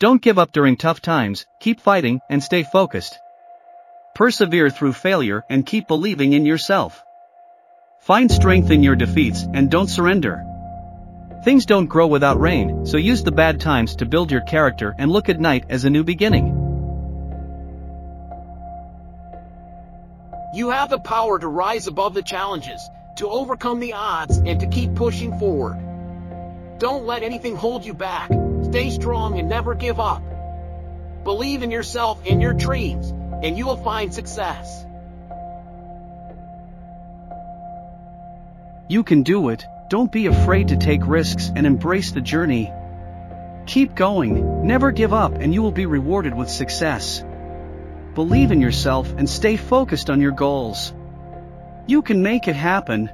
Don't give up during tough times, keep fighting and stay focused. Persevere through failure and keep believing in yourself. Find strength in your defeats and don't surrender. Things don't grow without rain, so use the bad times to build your character and look at night as a new beginning. You have the power to rise above the challenges, to overcome the odds, and to keep pushing forward. Don't let anything hold you back. Stay strong and never give up. Believe in yourself and your dreams, and you will find success. You can do it. Don't be afraid to take risks and embrace the journey. Keep going, never give up, and you will be rewarded with success. Believe in yourself and stay focused on your goals. You can make it happen.